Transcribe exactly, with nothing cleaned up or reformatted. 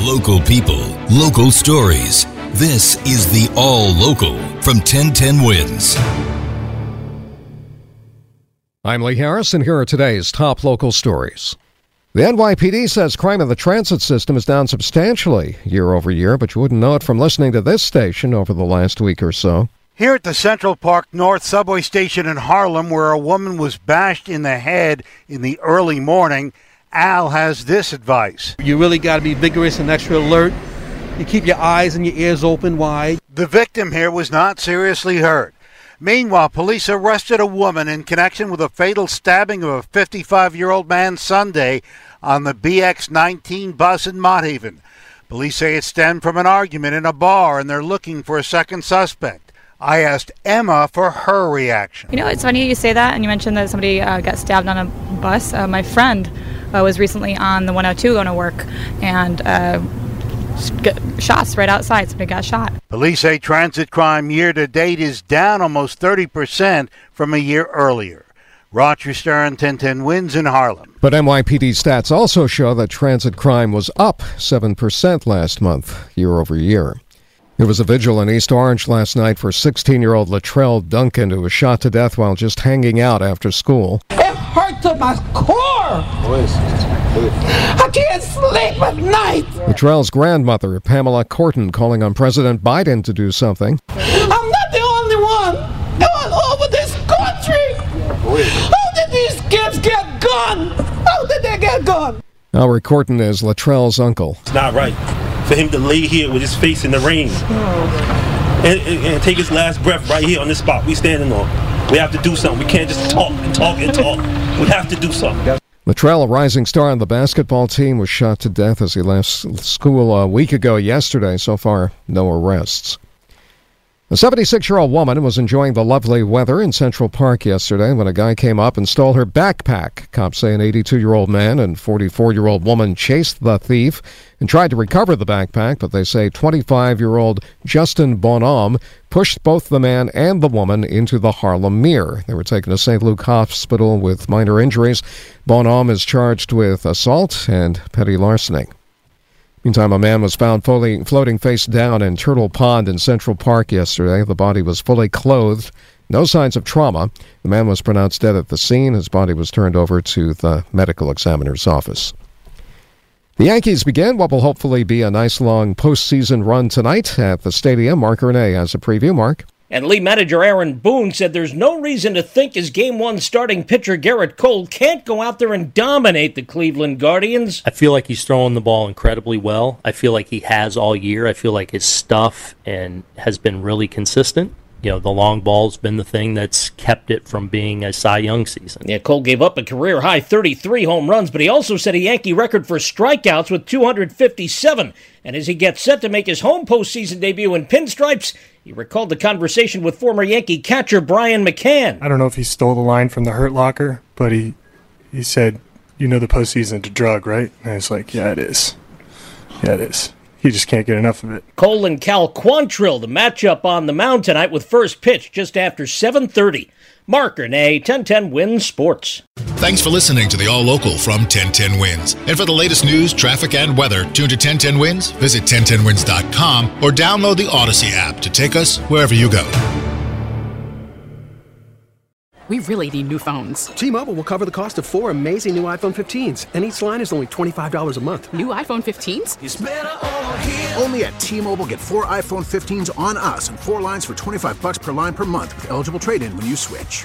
Local people, local stories. This is the All Local from ten ten Wins. I'm Lee Harris, and here are today's top local stories. The N Y P D says crime in the transit system is down substantially year over year, but you wouldn't know it from listening to this station over the last week or so. Here at the Central Park North subway station in Harlem, where a woman was bashed in the head in the early morning, Al has this advice. You really got to be vigorous and extra alert. You keep your eyes and your ears open wide. The victim here was not seriously hurt. Meanwhile, police arrested a woman in connection with a fatal stabbing of a fifty-five-year-old man Sunday on the B X nineteen bus in Mott Haven. Police say it stemmed from an argument in a bar, and they're looking for a second suspect. I asked Emma for her reaction. You know, it's funny you say that, and you mentioned that somebody uh, got stabbed on a bus. Uh, my friend uh, was recently on the one oh two going to work, and uh, shots right outside. Somebody got shot. Police say transit crime year-to-date is down almost thirty percent from a year earlier. Rochester and ten ten Wins in Harlem. But N Y P D stats also show that transit crime was up seven percent last month, year over year. There was a vigil in East Orange last night for sixteen-year-old Latrell Duncan, who was shot to death while just hanging out after school. It hurt to my core. Boys. I can't sleep at night. Latrell's grandmother, Pamela Corton, calling on President Biden to do something. I'm not the only one. All over this country. Boys. How did these kids get gone? How did they get gone? Our Corton is Latrell's uncle. It's not right for him to lay here with his face in the rain and, and, and take his last breath right here on this spot we're standing on. We have to do something. We can't just talk and talk and talk. We have to do something. Latrell, a rising star on the basketball team, was shot to death as he left school a week ago yesterday. So far, no arrests. A seventy-six-year-old woman was enjoying the lovely weather in Central Park yesterday when a guy came up and stole her backpack. Cops say an eighty-two-year-old man and forty-four-year-old woman chased the thief and tried to recover the backpack, but they say twenty-five-year-old Justin Bonhomme pushed both the man and the woman into the Harlem Meer. They were taken to Saint Luke's Hospital with minor injuries. Bonhomme is charged with assault and petty larceny. Meantime, a man was found fully floating face down in Turtle Pond in Central Park yesterday. The body was fully clothed, no signs of trauma. The man was pronounced dead at the scene. His body was turned over to the medical examiner's office. The Yankees begin what will hopefully be a nice long postseason run tonight at the stadium. Mark Renee has a preview. Mark. And Lee manager Aaron Boone said there's no reason to think his Game one starting pitcher Garrett Cole can't go out there and dominate the Cleveland Guardians. I feel like he's throwing the ball incredibly well. I feel like he has all year. I feel like his stuff and has been really consistent. You know, the long ball's been the thing that's kept it from being a Cy Young season. Yeah, Cole gave up a career-high thirty-three home runs, but he also set a Yankee record for strikeouts with two hundred fifty-seven. And as he gets set to make his home postseason debut in pinstripes, he recalled the conversation with former Yankee catcher Brian McCann. I don't know if he stole the line from the Hurt Locker, but he he said, you know the postseason's a drug, right? And I was like, yeah, it is. Yeah, it is. You just can't get enough of it. Cole and Cal Quantrill, the matchup on the mound tonight with first pitch just after seven thirty. Mark Renee, ten ten Wins Sports. Thanks for listening to the All Local from ten ten Wins. And for the latest news, traffic, and weather, tune to ten ten Wins, visit ten ten wins dot com, or download the Odyssey app to take us wherever you go. We really need new phones. T-Mobile will cover the cost of four amazing new iPhone fifteens, and each line is only twenty-five dollars a month. New iPhone fifteens? It's better over here. Only at T-Mobile, get four iPhone fifteens on us and four lines for twenty-five dollars per line per month with eligible trade-in when you switch.